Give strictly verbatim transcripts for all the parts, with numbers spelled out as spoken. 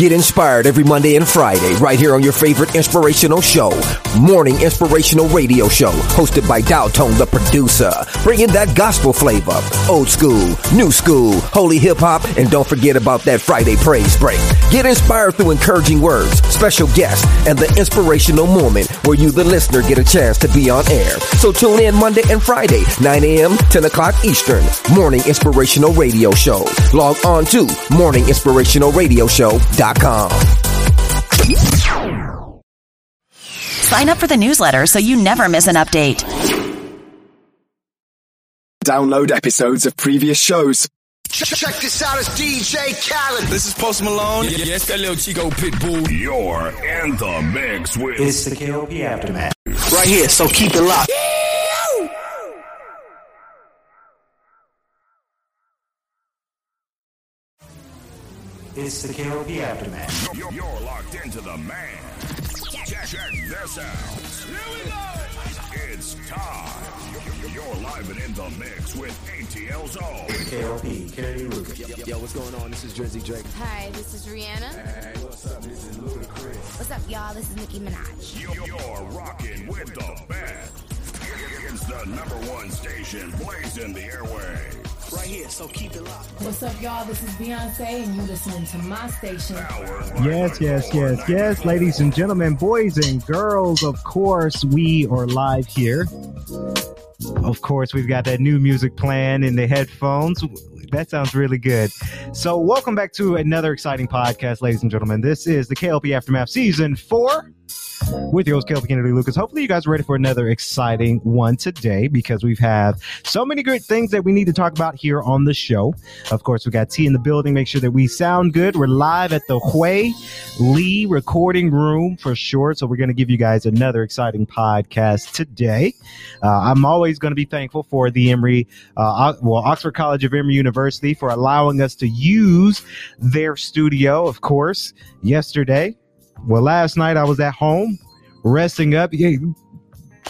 Get inspired every Monday and Friday right here on your favorite inspirational show, Morning Inspirational Radio Show, hosted by Dowtone the producer, bringing that gospel flavor, old school, new school, holy hip-hop, and don't forget about that Friday praise break. Get inspired through encouraging words, special guests, and the inspirational moment where you, the listener, get a chance to be on air. So tune in Monday and Friday, nine a.m., ten o'clock Eastern, Morning Inspirational Radio Show. Log on to morning inspirational radio show dot com. Sign up for the newsletter so you never miss an update. Download episodes of previous shows. Check this out, it's D J Khaled. This is Post Malone. Yeah, yeah, it's that little Chico Pitbull. You're in the mix with... It's the K L P Aftermath. Right here, so keep it locked. It's the K L P Aftermath. You're, you're locked into the man. Check, check this out. Here we go. It's time. You're live and in the mix with A T L's own K L P Kennedy Lucas. Yo, yo, what's going on? This is Drizzy Drake. Hi, this is Rihanna. Hey, what's up? This is Ludacris. What's up, y'all? This is Nicki Minaj. You're, you're rocking with the best. It's the number one station blazing the airwaves. Right here, so keep it locked. What's up, y'all? This is Beyonce, and you listening to my station. Yes, yes, yes, yes, ladies and gentlemen, boys and girls, of course, we are live here. Of course, we've got that new music playing in the headphones. That sounds really good. So welcome back to another exciting podcast, ladies and gentlemen. This is the K L P Aftermath Season four with your host, Kelvin Kennedy Lucas. Hopefully you guys are ready for another exciting one today, because we've had so many great things that we need to talk about here on the show. Of course, we got T in the building. Make sure that we sound good. We're live at the Huie Lee recording room for sure. So we're going to give you guys another exciting podcast today. Uh, I'm always going to be thankful for the Emory, uh, well, Oxford College of Emory University for allowing us to use their studio, of course, yesterday. Well, last night I was at home resting up.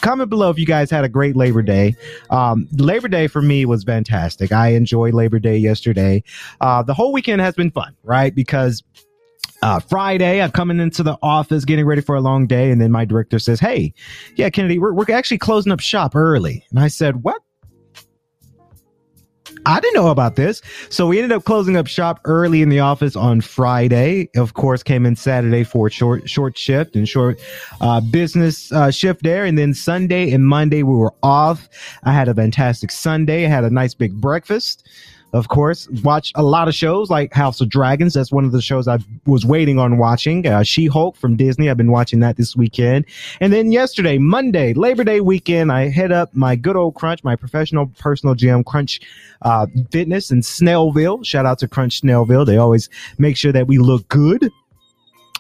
Comment below if you guys had a great Labor Day. Um, Labor Day for me was fantastic. I enjoyed Labor Day yesterday. Uh, the whole weekend has been fun, right? Because uh, Friday I'm coming into the office getting ready for a long day. And then my director says, hey, yeah, Kennedy, we're, we're actually closing up shop early. And I said, what? I didn't know about this. So we ended up closing up shop early in the office on Friday. Of course, came in Saturday for a short, short shift and short uh, business uh, shift there. And then Sunday and Monday, we were off. I had a fantastic Sunday. I had a nice big breakfast. Of course, watched a lot of shows like House of Dragons. That's one of the shows I was waiting on watching. Uh, She-Hulk from Disney. I've been watching that this weekend. And then yesterday, Monday, Labor Day weekend, I hit up my good old Crunch, my professional personal gym, Crunch uh, Fitness in Snellville. Shout out to Crunch Snellville. They always make sure that we look good.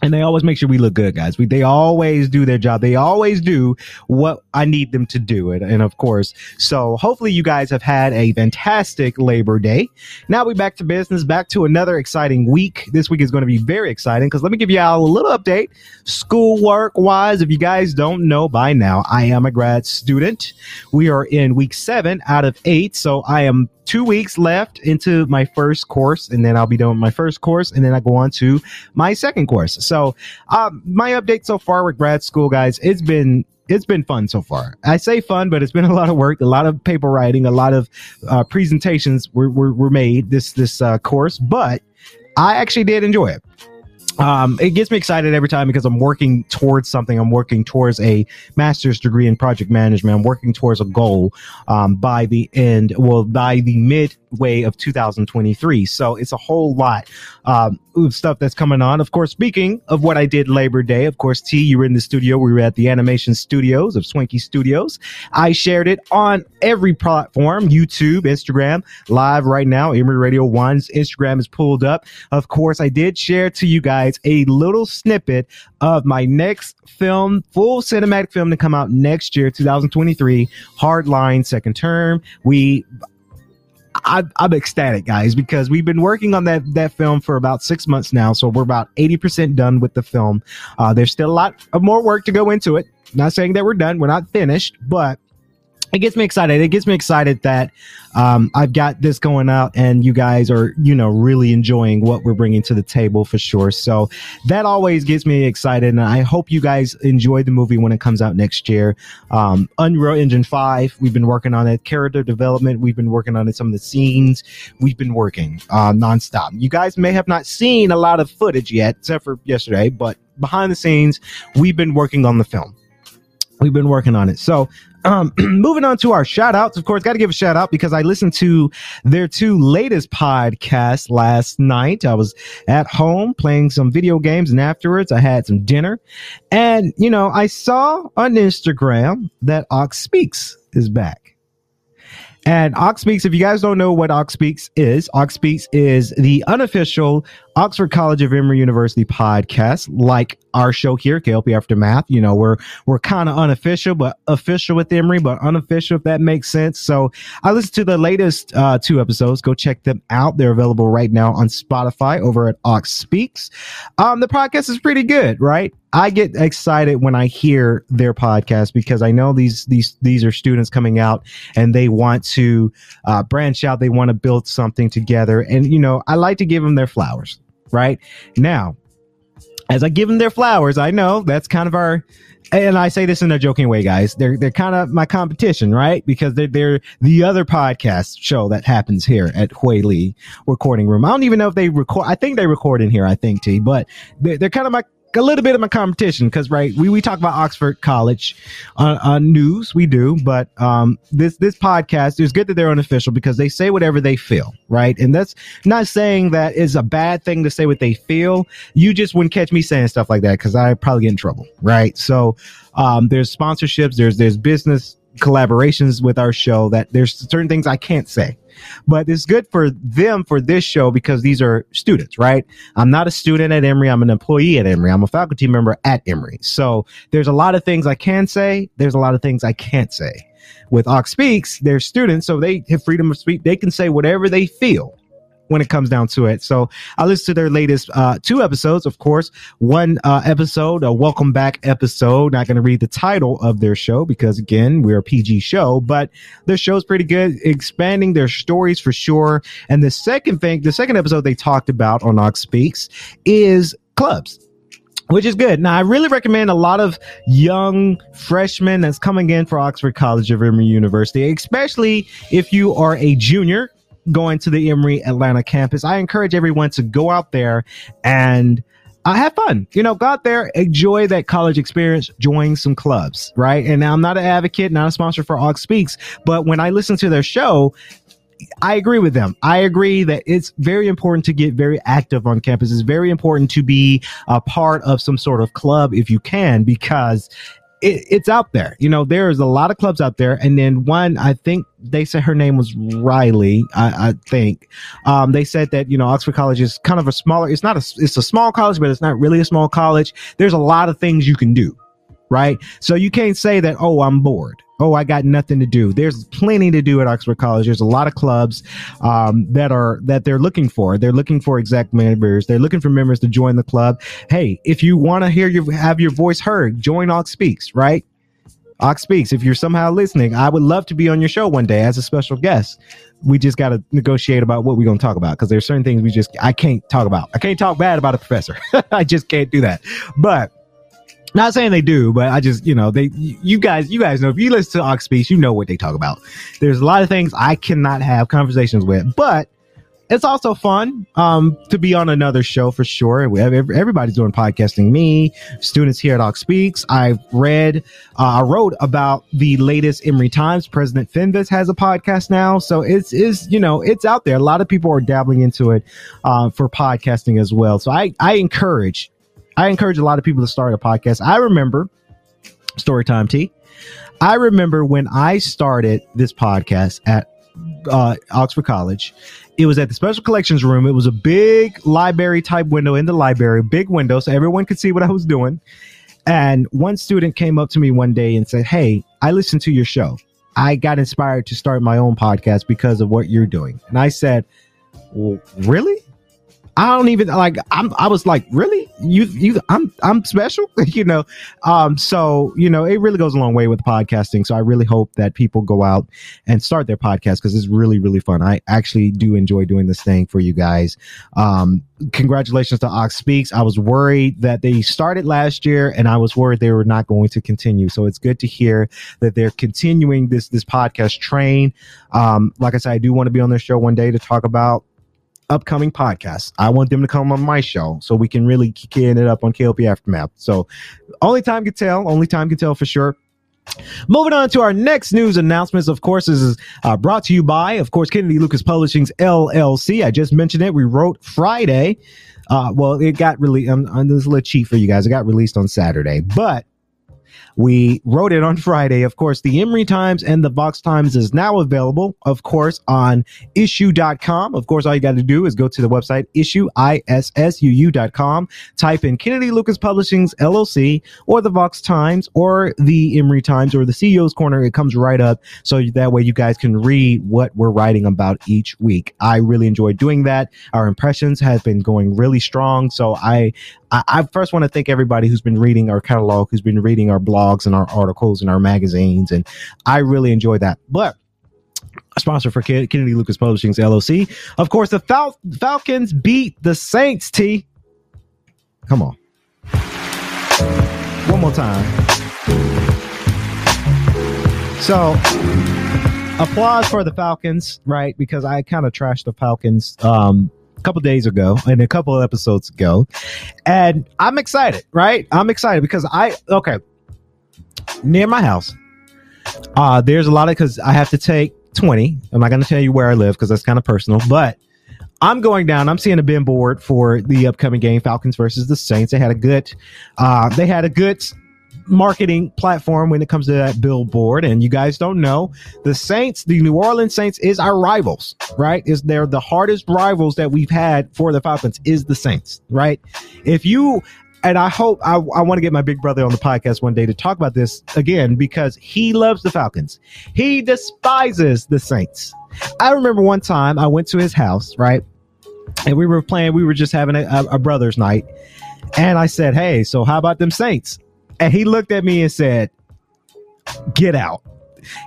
And they always make sure we look good, guys. We, they always do their job. They always do what I need them to do. And, and of course, so hopefully you guys have had a fantastic Labor Day. Now we're back to business, back to another exciting week. This week is going to be very exciting because let me give you all a little update. Schoolwork wise, if you guys don't know by now, I am a grad student. We are in week seven out of eight. So I am two weeks left into my first course, and then I'll be done with my first course, and then I go on to my second course. So um, my update so far with grad school, guys, it's been it's been fun so far. I say fun, but it's been a lot of work, a lot of paper writing, a lot of uh, presentations were, were, were made this, this uh, course, but I actually did enjoy it. Um, it gets me excited every time because I'm working towards something. I'm working towards a master's degree in project management. I'm working towards a goal um, by the end, well, by the midway of two thousand twenty-three. So it's a whole lot um, of stuff that's coming on. Of course, speaking of what I did Labor Day, of course, T, you were in the studio. We were at the animation studios of Swanky Studios. I shared it on every platform, YouTube, Instagram, live right now. Emory Radio One's Instagram is pulled up. Of course, I did share to you guys a little snippet of my next film, full cinematic film to come out next year, two thousand twenty-three, Hardline Second Term. We I, I'm ecstatic, guys, because we've been working on that that film for about six months now. So we're about eighty percent done with the film. Uh, there's still a lot of more work to go into it. Not saying that we're done. We're not finished, but it gets me excited. It gets me excited that um, I've got this going out and you guys are, you know, really enjoying what we're bringing to the table for sure. So that always gets me excited. And I hope you guys enjoy the movie when it comes out next year. Um, Unreal Engine five, we've been working on it. Character development, we've been working on it. Some of the scenes, we've been working uh, nonstop. You guys may have not seen a lot of footage yet, except for yesterday, but behind the scenes, we've been working on the film. We've been working on it. So um, moving on to our shout outs, of course, got to give a shout out because I listened to their two latest podcasts last night. I was at home playing some video games, and afterwards I had some dinner. And, you know, I saw on Instagram that Ox Speaks is back. And Ox Speaks, if you guys don't know what Ox Speaks is, Ox Speaks is the unofficial Oxford College of Emory University podcast, like our show here, K L P Aftermath. You know, we're we're kind of unofficial, but official with Emory, but unofficial, if that makes sense. So I listened to the latest uh, two episodes. Go check them out. They're available right now on Spotify over at Ox Speaks. Um, the podcast is pretty good, right? I get excited when I hear their podcast because I know these these these are students coming out and they want to uh, branch out. They want to build something together. And, you know, I like to give them their flowers. Right now, as I give them their flowers, I know that's kind of our, and I say this in a joking way, guys, they're they're kind of my competition, right? Because they're, they're the other podcast show that happens here at Huie Lee Recording Room. I don't even know if they record. I think they record in here, I think, T, but they're, they're kind of my, a little bit of my competition because, right, we, we talk about Oxford College on, on news. We do. But um, this this podcast is good that they're unofficial because they say whatever they feel. Right. And that's not saying that is a bad thing to say what they feel. You just wouldn't catch me saying stuff like that because I probably get in trouble. Right. So um, there's sponsorships. There's there's business collaborations with our show that there's certain things I can't say. But it's good for them for this show because these are students, right? I'm not a student at Emory. I'm an employee at Emory. I'm a faculty member at Emory. So there's a lot of things I can say. There's a lot of things I can't say. With Ox Speaks, they're students, so they have freedom of speech. They can say whatever they feel when it comes down to it. So I listened to their latest uh, two episodes, of course. One uh, episode, a welcome back episode. Not going to read the title of their show because, again, we're a P G show, but their show's pretty good, expanding their stories for sure. And the second thing, the second episode they talked about on Ox Speaks is clubs, which is good. Now, I really recommend a lot of young freshmen that's coming in for Oxford College of Emory University, especially if you are a junior going to the Emory Atlanta campus. I encourage everyone to go out there and uh, have fun. You know, go out there, enjoy that college experience, join some clubs, right? And I'm not an advocate, not a sponsor for Ox Speaks, but when I listen to their show, I agree with them. I agree that it's very important to get very active on campus. It's very important to be a part of some sort of club if you can, because It, it's out there. You know, there's a lot of clubs out there. And then one, I think they said her name was Riley, I, I think. Um, they said that, you know, Oxford College is kind of a smaller, it's not a, it's a small college, but it's not really a small college. There's a lot of things you can do, right? So you can't say that, oh, I'm bored. Oh, I got nothing to do. There's plenty to do at Oxford College. There's a lot of clubs um, that are that they're looking for. They're looking for exact members. They're looking for members to join the club. Hey, if you want to hear your have your voice heard, join Ox Speaks, right? Ox Speaks. If you're somehow listening, I would love to be on your show one day as a special guest. We just got to negotiate about what we're going to talk about because there's certain things we just I can't talk about. I can't talk bad about a professor. I just can't do that. But not saying they do, but I just, you know, they, you guys, you guys know, if you listen to Ox Speaks, you know what they talk about. There's a lot of things I cannot have conversations with, but it's also fun um, to be on another show for sure. We have everybody's doing podcasting. Me, students here at Ox Speaks. I've read, uh, I wrote about the latest Emory Times. President Finvis has a podcast now, so it's is you know it's out there. A lot of people are dabbling into it uh, for podcasting as well. So I I encourage. I encourage a lot of people to start a podcast. I remember, story time T, I remember when I started this podcast at uh, Oxford College, it was at the special collections room. It was a big library type window in the library, big window, so everyone could see what I was doing. And one student came up to me one day and said, hey, I listened to your show. I got inspired to start my own podcast because of what you're doing. And I said, well, really? I don't even like, I'm, I was like, really? You, you, I'm, I'm special, you know? Um, so, you know, it really goes a long way with podcasting. So I really hope that people go out and start their podcast, 'cause it's really, really fun. I actually do enjoy doing this thing for you guys. Um, congratulations to Ox Speaks. I was worried that they started last year and I was worried they were not going to continue. So it's good to hear that they're continuing this, this podcast train. Um, like I said, I do want to be on their show one day to talk about upcoming podcasts. I want them to come on my show so we can really kick it up on K L P Aftermath. So only time can tell. Only time can tell for sure. Moving on to our next news announcements. Of course, this is uh, brought to you by, of course, Kennedy Lucas Publishing's L L C. I just mentioned it. We wrote Friday. Uh, well, it got really, I'm, I'm this is a little cheat for you guys. It got released on Saturday, but we wrote it on Friday. Of course, the Emory Times and the Vox Times is now available, of course, on issue dot com. Of course, all you got to do is go to the website, issue dot com, type in Kennedy Lucas Publishing's L L C or the Vox Times or the Emory Times or the C E O's Corner. It comes right up. So that way you guys can read what we're writing about each week. I really enjoy doing that. Our impressions have been going really strong. So I, I, I first want to thank everybody who's been reading our catalog, who's been reading our blogs and our articles and our magazines. And I really enjoy that. But a sponsor for K- Kennedy Lucas Publishing's L L C, of course, the Fal- Falcons beat the Saints, T. Come on. One more time. So applause for the Falcons, right? Because I kind of trashed the Falcons, um, a couple days ago and a couple of episodes ago, and I'm excited, right? I'm excited because I, okay, near my house, uh, there's a lot of, because I have to take twenty. I'm not going to tell you where I live because that's kind of personal, but I'm going down. I'm seeing a bin board for the upcoming game, Falcons versus the Saints. They had a good, uh, they had a good marketing platform when it comes to that billboard. And you guys don't know, the Saints, the New Orleans Saints, is our rivals, right? Is they're the hardest rivals that we've had for the Falcons is the Saints, right? If you, and I hope I, I want to get my big brother on the podcast one day to talk about this again, because he loves the Falcons. He despises the Saints. I remember one time I went to his house, right? And we were playing, we were just having a, a, a brother's night. And I said, hey, so how about them Saints? And he looked at me and said, get out.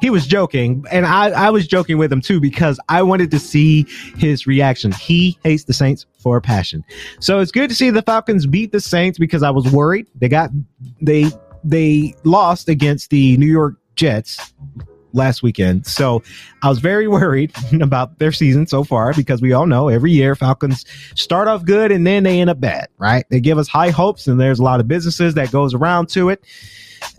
He was joking. And I, I was joking with him, too, because I wanted to see his reaction. He hates the Saints for a passion. So it's good to see the Falcons beat the Saints because I was worried. They got they they lost against the New York Jets last weekend. So I was very worried about their season so far, because we all know every year Falcons start off good and then they end up bad, right? They give us high hopes and there's a lot of businesses that goes around to it.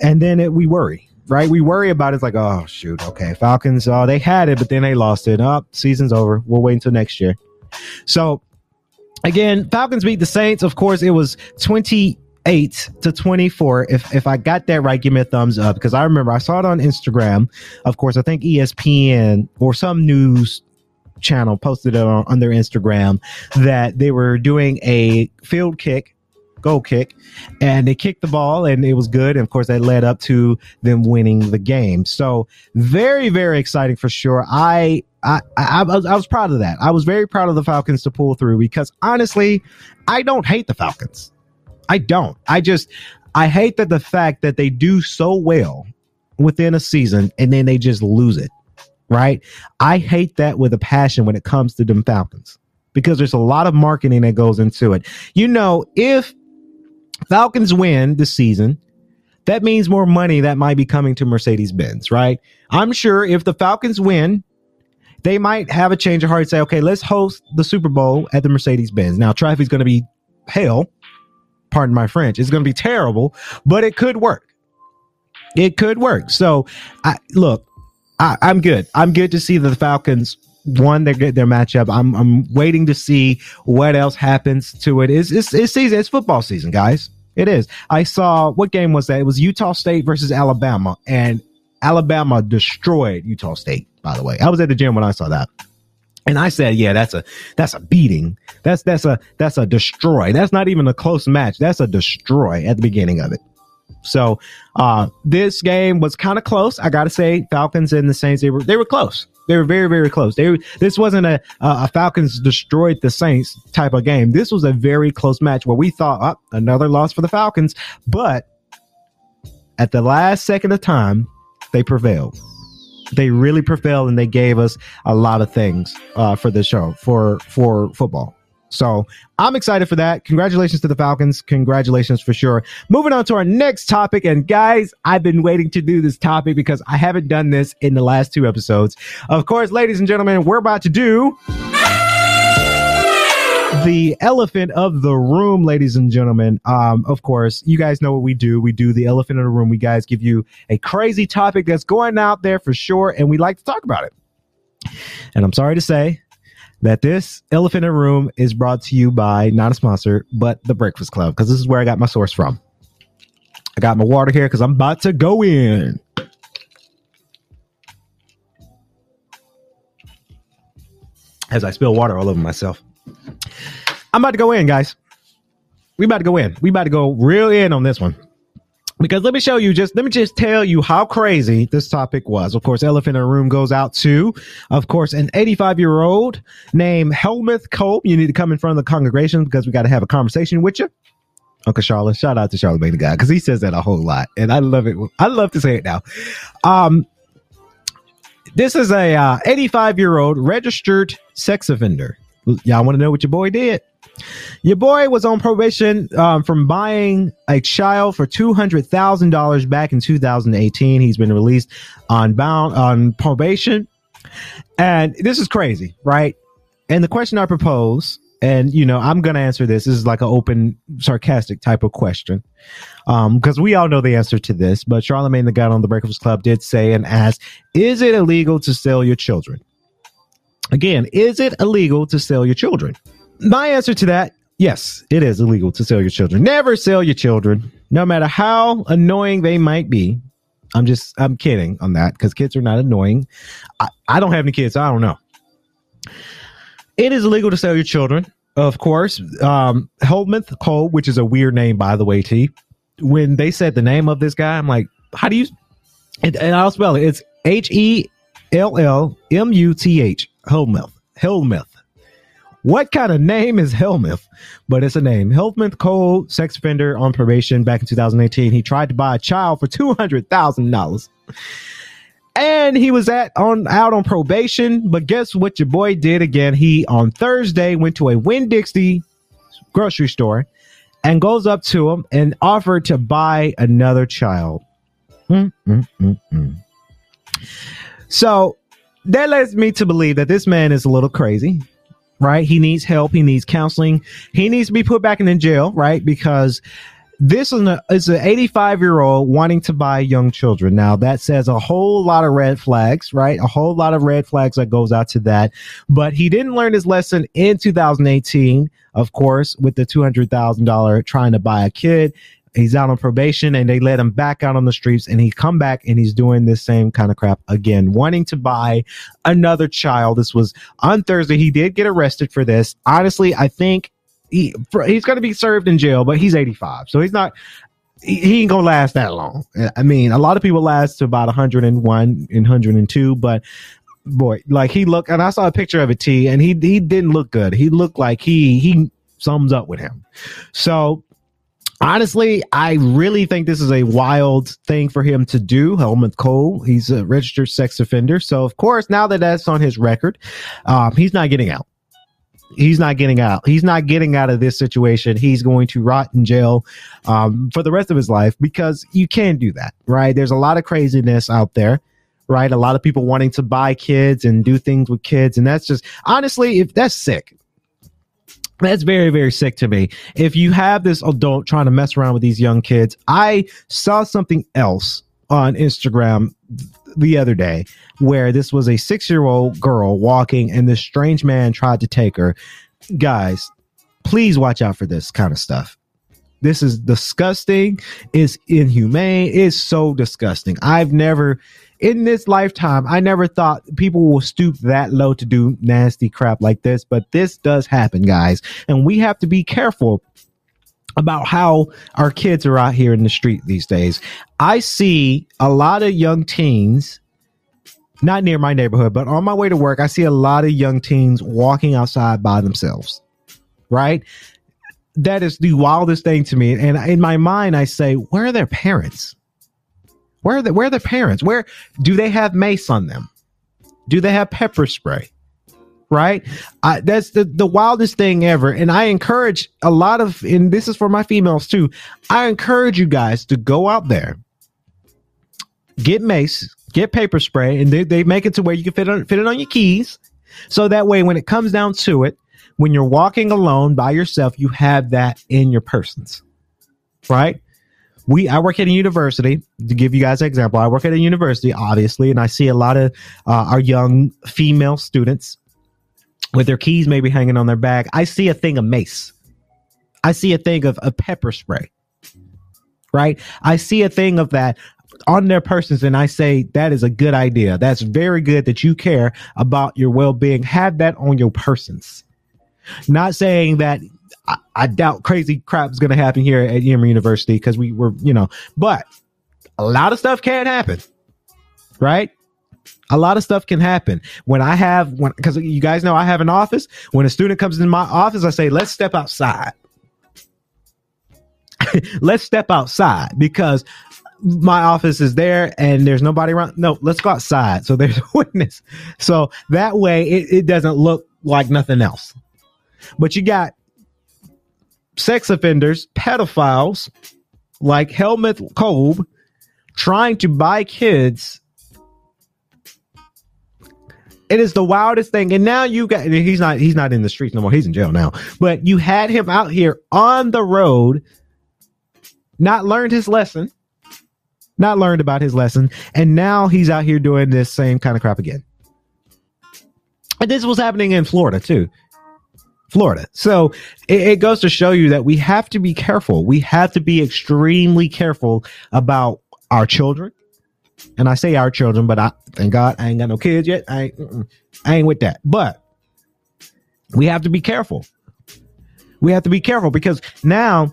And then it, we worry, right? We worry about it. It's like, oh shoot. Okay. Falcons, oh, they had it, but then they lost it. Oh, season's over. We'll wait until next year. So again, Falcons beat the Saints. Of course, it was twenty-eight to twenty-four. If if I got that right, give me a thumbs up, because I remember I saw it on Instagram. Of course, I think E S P N or some news channel posted it on, on their Instagram that they were doing a field kick, goal kick, and they kicked the ball and it was good. And of course, that led up to them winning the game. So very, very exciting for sure. I I, I, I, was, I was proud of that. I was very proud of the Falcons to pull through, because honestly, I don't hate the Falcons. I don't. I just, I hate that the fact that they do so well within a season and then they just lose it, right? I hate that with a passion when it comes to them Falcons, because there's a lot of marketing that goes into it. You know, if Falcons win this season, that means more money that might be coming to Mercedes Benz, right? I'm sure if the Falcons win, they might have a change of heart and say, okay, let's host the Super Bowl at the Mercedes Benz. Now, traffic's going to be hell. Pardon my French. It's going to be terrible, but it could work. It could work. So, I, look, I, I'm good. I'm good to see that the Falcons won their their matchup. I'm I'm waiting to see what else happens to it. It's, it's, it's season. It's football season, guys. It is. I saw, what game was that? It was Utah State versus Alabama, and Alabama destroyed Utah State, by the way. I was at the gym when I saw that. And I said, yeah, that's a that's a beating. That's that's a that's a destroy. That's not even a close match. That's a destroy at the beginning of it. So uh, this game was kind of close. I got to say, Falcons and the Saints, they were they were close. They were very, very close. They this wasn't a, a Falcons destroyed the Saints type of game. This was a very close match where we thought, oh, another loss for the Falcons. But at the last second of time, they prevailed. They really prevailed, and they gave us a lot of things uh, for this show, for for football. So I'm excited for that. Congratulations to the Falcons. Congratulations for sure. Moving on to our next topic. And guys, I've been waiting to do this topic because I haven't done this in the last two episodes. Of course, ladies and gentlemen, we're about to do the elephant of the room, ladies and gentlemen. Um, of course, you guys know what we do. We do the elephant of the room. We guys give you a crazy topic that's going out there for sure, and we like to talk about it. And I'm sorry to say that this elephant in the room is brought to you by, not a sponsor, but The Breakfast Club, because this is where I got my source from. I got my water here because I'm about to go in. As I spill water all over myself. I'm about to go in, guys. We about to go in. We about to go real in on this one. Because let me show you just, let me just tell you how crazy this topic was. Of course, elephant in the room goes out to, of course, an eighty-five year old named Helmuth Cope. You need to come in front of the congregation because we got to have a conversation with you. Uncle Charlotte, shout out to Charlamagne the God, because he says that a whole lot. And I love it. I love to say it now. Um, this is a uh, eighty-five year old registered sex offender. Y'all want to know what your boy did? Your boy was on probation um, from buying a child for two hundred thousand dollars back in two thousand eighteen. He's been released on bound on probation. And this is crazy, right? And the question I propose, and, you know, I'm going to answer this. This is like an open, sarcastic type of question, because um, we all know the answer to this. But Charlamagne the God on The Breakfast Club did say and ask, is it illegal to sell your children? Again, is it illegal to sell your children? My answer to that, yes, it is illegal to sell your children. Never sell your children, no matter how annoying they might be. I'm just, I'm kidding on that, because kids are not annoying. I, I don't have any kids, so I don't know. It is illegal to sell your children, of course. Um, Helmuth Cope, which is a weird name, by the way, T. When they said the name of this guy, I'm like, how do you, and, and I'll spell it. It's H E L L M U T H, Helmuth, Helmuth. What kind of name is Helmuth? But it's a name. Helmuth Cope, sex offender on probation back in two thousand eighteen. He tried to buy a child for two hundred thousand dollars. And he was at on out on probation. But guess what your boy did again? He, on Thursday, went to a Winn-Dixie grocery store and goes up to him and offered to buy another child. Mm, mm, mm, mm. So that leads me to believe that this man is a little crazy. Right. He needs help. He needs counseling. He needs to be put back in the jail. Right. Because this is an eighty-five year old wanting to buy young children. Now, that says a whole lot of red flags. Right. A whole lot of red flags that goes out to that. But he didn't learn his lesson in two thousand eighteen, of course, with the two hundred thousand dollars trying to buy a kid. He's out on probation and they let him back out on the streets, and he come back and he's doing this same kind of crap again, wanting to buy another child. This was on Thursday. He did get arrested for this. Honestly, I think he, he's going to be served in jail, but he's eighty-five. So he's not, he, he ain't going to last that long. I mean, a lot of people last to about one hundred one and one hundred two, but boy, like he looked, and I saw a picture of it, T, and he, he didn't look good. He looked like he, he sums up with him. So, honestly, I really think this is a wild thing for him to do. Helmuth Cope, he's a registered sex offender. So, of course, now that that's on his record, um, he's not getting out. He's not getting out. He's not getting out of this situation. He's going to rot in jail um, for the rest of his life, because you can do that, right? There's a lot of craziness out there, right? A lot of people wanting to buy kids and do things with kids. And that's just, honestly, if that's sick. That's very, very sick to me. If you have this adult trying to mess around with these young kids, I saw something else on Instagram the other day where this was a six-year-old girl walking and this strange man tried to take her. Guys, please watch out for this kind of stuff. This is disgusting. It's inhumane. It's so disgusting. I've never, in this lifetime, I never thought people will stoop that low to do nasty crap like this. But this does happen, guys. And we have to be careful about how our kids are out here in the street these days. I see a lot of young teens, not near my neighborhood, but on my way to work, I see a lot of young teens walking outside by themselves, right? That is the wildest thing to me. And in my mind, I say, where are their parents? Where are the, where are their parents? Where do they have mace on them? Do they have pepper spray? Right? I, that's the, the wildest thing ever. And I encourage a lot of, and this is for my females too, I encourage you guys to go out there, get mace, get paper spray, and they, they make it to where you can fit, on, fit it on your keys. So that way, when it comes down to it, when you're walking alone by yourself, you have that in your persons. Right? We, I work at a university, to give you guys an example. I work at a university, obviously, and I see a lot of uh, our young female students with their keys maybe hanging on their back. I see a thing of mace. I see a thing of, of pepper spray, right? I see a thing of that on their persons, and I say, that is a good idea. That's very good that you care about your well-being. Have that on your persons. Not saying that I, I doubt crazy crap is going to happen here at Emory University, because we were, you know, but a lot of stuff can happen, right? A lot of stuff can happen. When I have, when, because you guys know I have an office, when a student comes into my office, I say, let's step outside. Let's step outside, because my office is there and there's nobody around. No, let's go outside. So there's a witness. So that way it, it doesn't look like nothing else. But you got sex offenders, pedophiles like Helmuth Cope trying to buy kids. It is the wildest thing. And now you got, he's not, he's not in the streets no more. He's in jail now, but you had him out here on the road, not learned his lesson, not learned about his lesson. And now he's out here doing this same kind of crap again. And this was happening in Florida too. Florida. So it, it goes to show you that we have to be careful. We have to be extremely careful about our children. And I say our children, but I thank God I ain't got no kids yet. I ain't, I ain't with that. But we have to be careful. We have to be careful, because now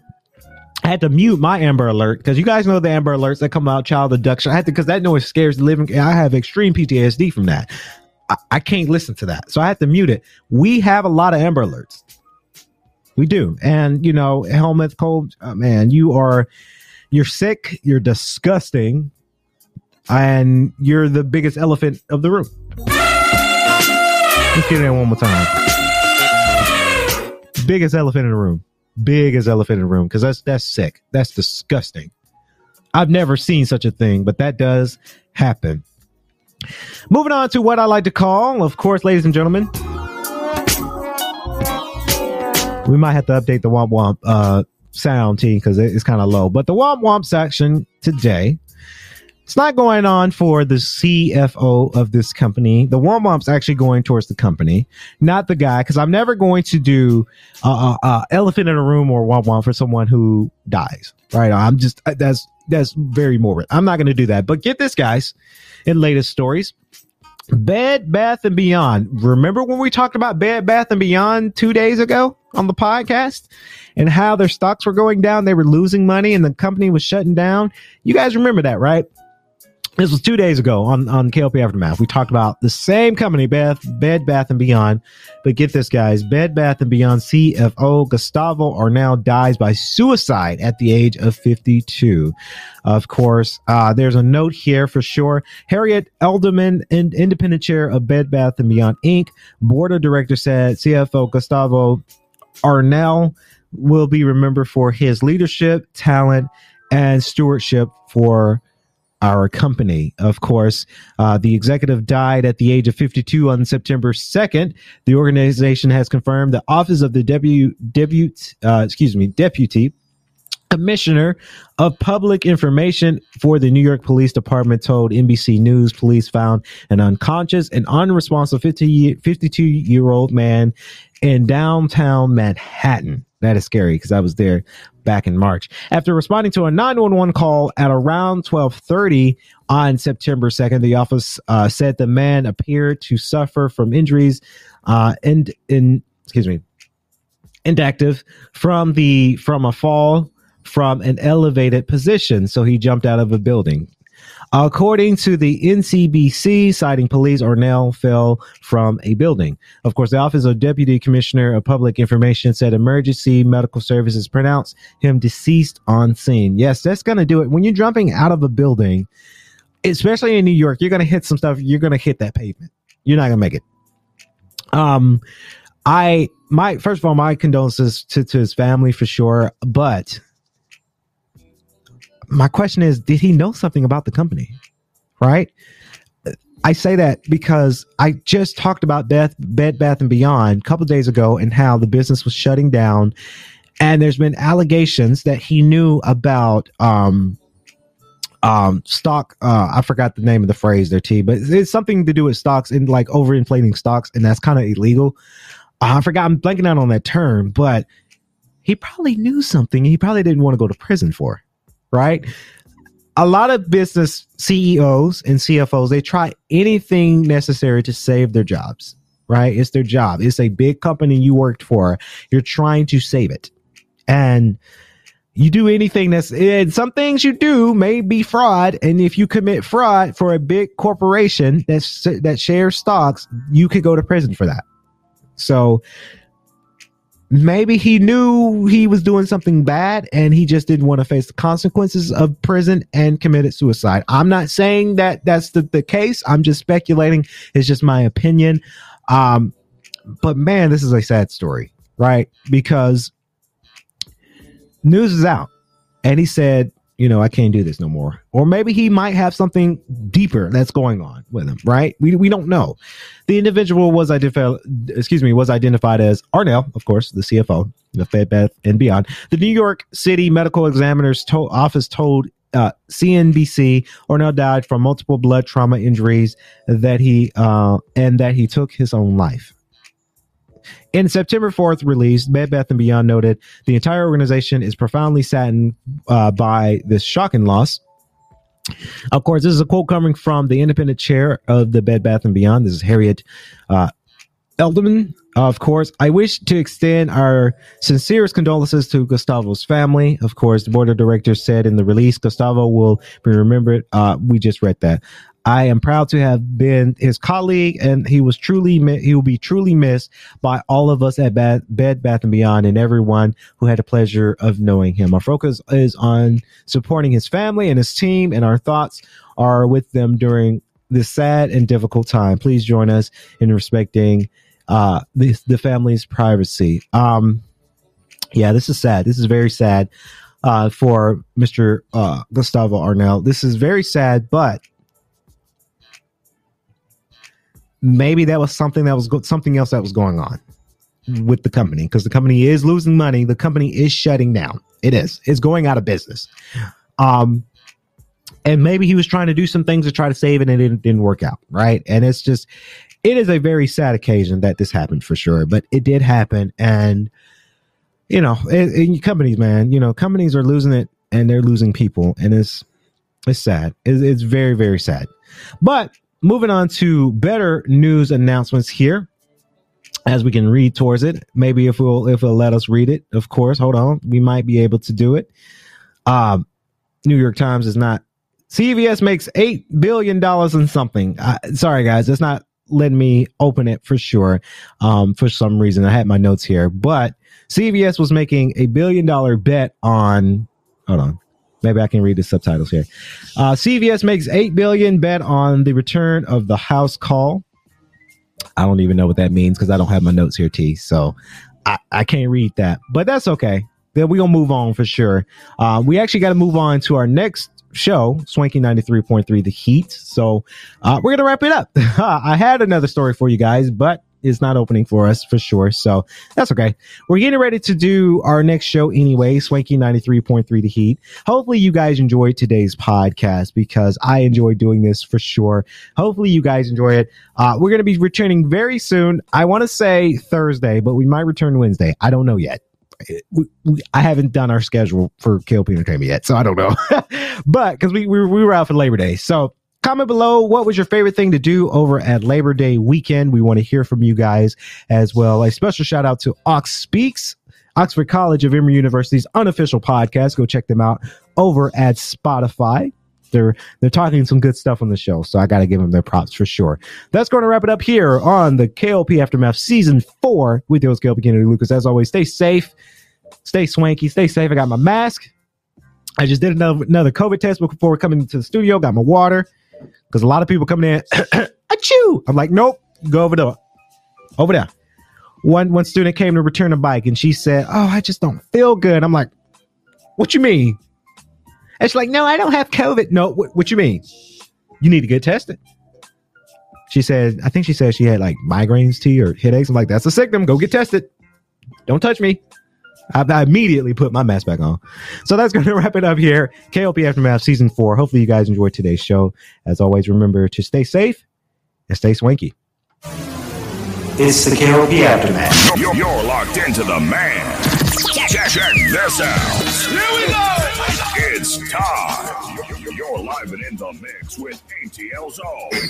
I had to mute my Amber Alert, because you guys know the Amber Alerts that come out, child abduction. I had to, because that noise scares the living. I have extreme P T S D from that. I can't listen to that. So I have to mute it. We have a lot of Amber Alerts. We do. And, you know, Helmuth Cope, oh man, you are, you're sick. You're disgusting. And you're the biggest elephant of the room. Let's get it in one more time. Biggest elephant in the room. Biggest elephant in the room. Because that's, that's sick. That's disgusting. I've never seen such a thing, but that does happen. Moving on to what I like to call, of course, ladies and gentlemen, we might have to update the womp womp uh, sound team, because it's kind of low. But the womp womp section today, it's not going on for the C F O of this company. The womp womp's actually going towards the company, not the guy, because I'm never going to do uh, uh, elephant in a room or womp womp for someone who dies. Right? I'm just that's. That's very morbid. I'm not going to do that. But get this, guys, in latest stories, Bed, Bath and Beyond. Remember when we talked about Bed, Bath and Beyond two days ago on the podcast and how their stocks were going down? They were losing money and the company was shutting down. You guys remember that, right? This was two days ago on, on K L P Aftermath. We talked about the same company, Bed, Bed, Bath and Beyond. But get this, guys, Bed, Bath and Beyond C F O Gustavo Arnal dies by suicide at the age of fifty-two. Of course, uh, there's a note here for sure. Harriet Edelman, in, independent chair of Bed, Bath and Beyond Incorporated, board of directors, said C F O Gustavo Arnal will be remembered for his leadership, talent, and stewardship for our company. Of course, uh, the executive died at the age of fifty-two on September second. The organization has confirmed the office of the W, W uh, excuse me, Deputy Commissioner of Public Information for the New York Police Department told N B C News police found an unconscious and unresponsive fifty-two-year-old man in downtown Manhattan. That is scary, because I was there back in March. After responding to a nine one one call at around twelve thirty on September second, the office uh, said the man appeared to suffer from injuries uh, and in excuse me inductive from the from a fall from an elevated position. So he jumped out of a building. According to the N C B C, citing police, Arnal fell from a building. Of course, the Office of Deputy Commissioner of Public Information said emergency medical services pronounced him deceased on scene. Yes, that's going to do it. When you're jumping out of a building, especially in New York, you're going to hit some stuff. You're going to hit that pavement. You're not going to make it. Um, I my first of all, my condolences to, to his family for sure. But my question is, did he know something about the company? Right? I say that because I just talked about Beth, Bed Bath and Beyond a couple of days ago and how the business was shutting down. And there's been allegations that he knew about um, um, stock. Uh, I forgot the name of the phrase there, T, but it's something to do with stocks and like overinflating stocks. And that's kind of illegal. Uh, I forgot. I'm blanking out on that term, but he probably knew something. He probably didn't want to go to prison for. Right. A lot of business C E Os and C F Os, they try anything necessary to save their jobs. Right. It's their job. It's a big company you worked for. You're trying to save it. And you do anything that's and some things you do may be fraud. And if you commit fraud for a big corporation that's, that shares stocks, you could go to prison for that. So maybe he knew he was doing something bad and he just didn't want to face the consequences of prison and committed suicide. I'm not saying that that's the, the case. I'm just speculating. It's just my opinion. Um, but man, this is a sad story, right? Because news is out and he said, you know, I can't do this no more. Or maybe he might have something deeper that's going on with him, right? We we don't know. The individual was identified, excuse me, was identified as Arnal, of course, the C F O, the Bed Bath and Beyond. The New York City Medical Examiner's to- office told uh, C N B C Arnal died from multiple blood trauma injuries that he uh, and that he took his own life. In September fourth release, Bed Bath and Beyond noted the entire organization is profoundly saddened uh, by this shocking loss. Of course, this is a quote coming from the independent chair of the Bed Bath and Beyond. This is Harriet uh, Edelman. Of course, I wish to extend our sincerest condolences to Gustavo's family. Of course, the board of directors said in the release, Gustavo will be remembered. Uh, we just read that. I am proud to have been his colleague, and he was truly he will be truly missed by all of us at Bed, Bed Bath and Beyond and everyone who had the pleasure of knowing him. Our focus is on supporting his family and his team, and our thoughts are with them during this sad and difficult time. Please join us in respecting uh, the, the family's privacy. Um, yeah, this is sad. This is very sad uh, for Mister Uh, Gustavo Arnal. This is very sad, but maybe that was something that was go- something else that was going on with the company, because the company is losing money. The company is shutting down. It is. It's going out of business. Um, and maybe he was trying to do some things to try to save it and it didn't, didn't work out. Right. And it's just it is a very sad occasion that this happened for sure. But it did happen. And, you know, it, it, companies, man, you know, companies are losing it and they're losing people. And it's it's sad. It's, it's very, very sad. But moving on to better news announcements here as we can read towards it. Maybe if we'll, if it'll let us read it, of course, hold on. We might be able to do it. Um, New York Times is not. C V S makes eight billion dollars in something. Uh, sorry, guys. It's not letting me open it for sure. Um, for some reason, I had my notes here, but C V S was making a billion dollar bet on, hold on. Maybe I can read the subtitles here. Uh, C V S makes eight billion dollars bet on the return of the house call. I don't even know what that means because I don't have my notes here, T. So I, I can't read that. But that's okay. Then we're going to move on for sure. Uh, we actually got to move on to our next show, Swanky ninety-three point three The Heat. So uh, we're going to wrap it up. I had another story for you guys, but it's not opening for us for sure. So that's okay. We're getting ready to do our next show anyway, Swanky ninety-three point three The Heat. Hopefully you guys enjoyed today's podcast because I enjoyed doing this for sure. Hopefully you guys enjoy it. Uh, we're going to be returning very soon. I want to say Thursday, but we might return Wednesday. I don't know yet. We, we, I haven't done our schedule for K L P Entertainment yet, so I don't know. But because we, we, we were out for Labor Day. So comment below, what was your favorite thing to do over at Labor Day weekend? We want to hear from you guys as well. A special shout out to Ox Speaks Oxford College of Emory University's unofficial podcast. Go check them out over at Spotify. They're they're talking some good stuff on the show, so I got to give them their props for sure. That's going to wrap it up here on the K L P Aftermath Season four with your host, Kelvin Kennedy Lucas. As always, stay safe, stay swanky, stay safe. I got my mask. I just did another, another COVID test before coming to the studio. Got my water because a lot of people coming in. Achoo! I'm like, nope, go over there. Over there. One, one student came to return a bike, and she said, oh, I just don't feel good. I'm like, what you mean? And she's like, no, I don't have COVID. No, wh- what you mean? You need to get tested. She said, I think she said she had like migraines tea or headaches. I'm like, that's a signum. Go get tested. Don't touch me. I, I immediately put my mask back on. So that's going to wrap it up here. K L P Aftermath Season four. Hopefully you guys enjoyed today's show. As always, remember to stay safe and stay swanky. It's the K L P Aftermath. You're, you're locked into the man. Check, check this out. Here we go. It's time. You're, you're live and in the mix with A T L's own.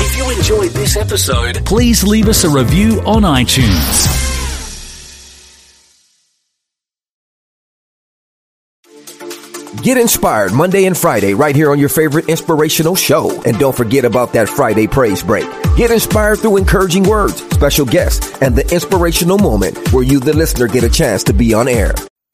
If you enjoyed this episode, please leave us a review on iTunes. Get inspired Monday and Friday right here on your favorite inspirational show. And don't forget about that Friday praise break. Get inspired through encouraging words, special guests, and the inspirational moment where you, the listener, get a chance to be on air.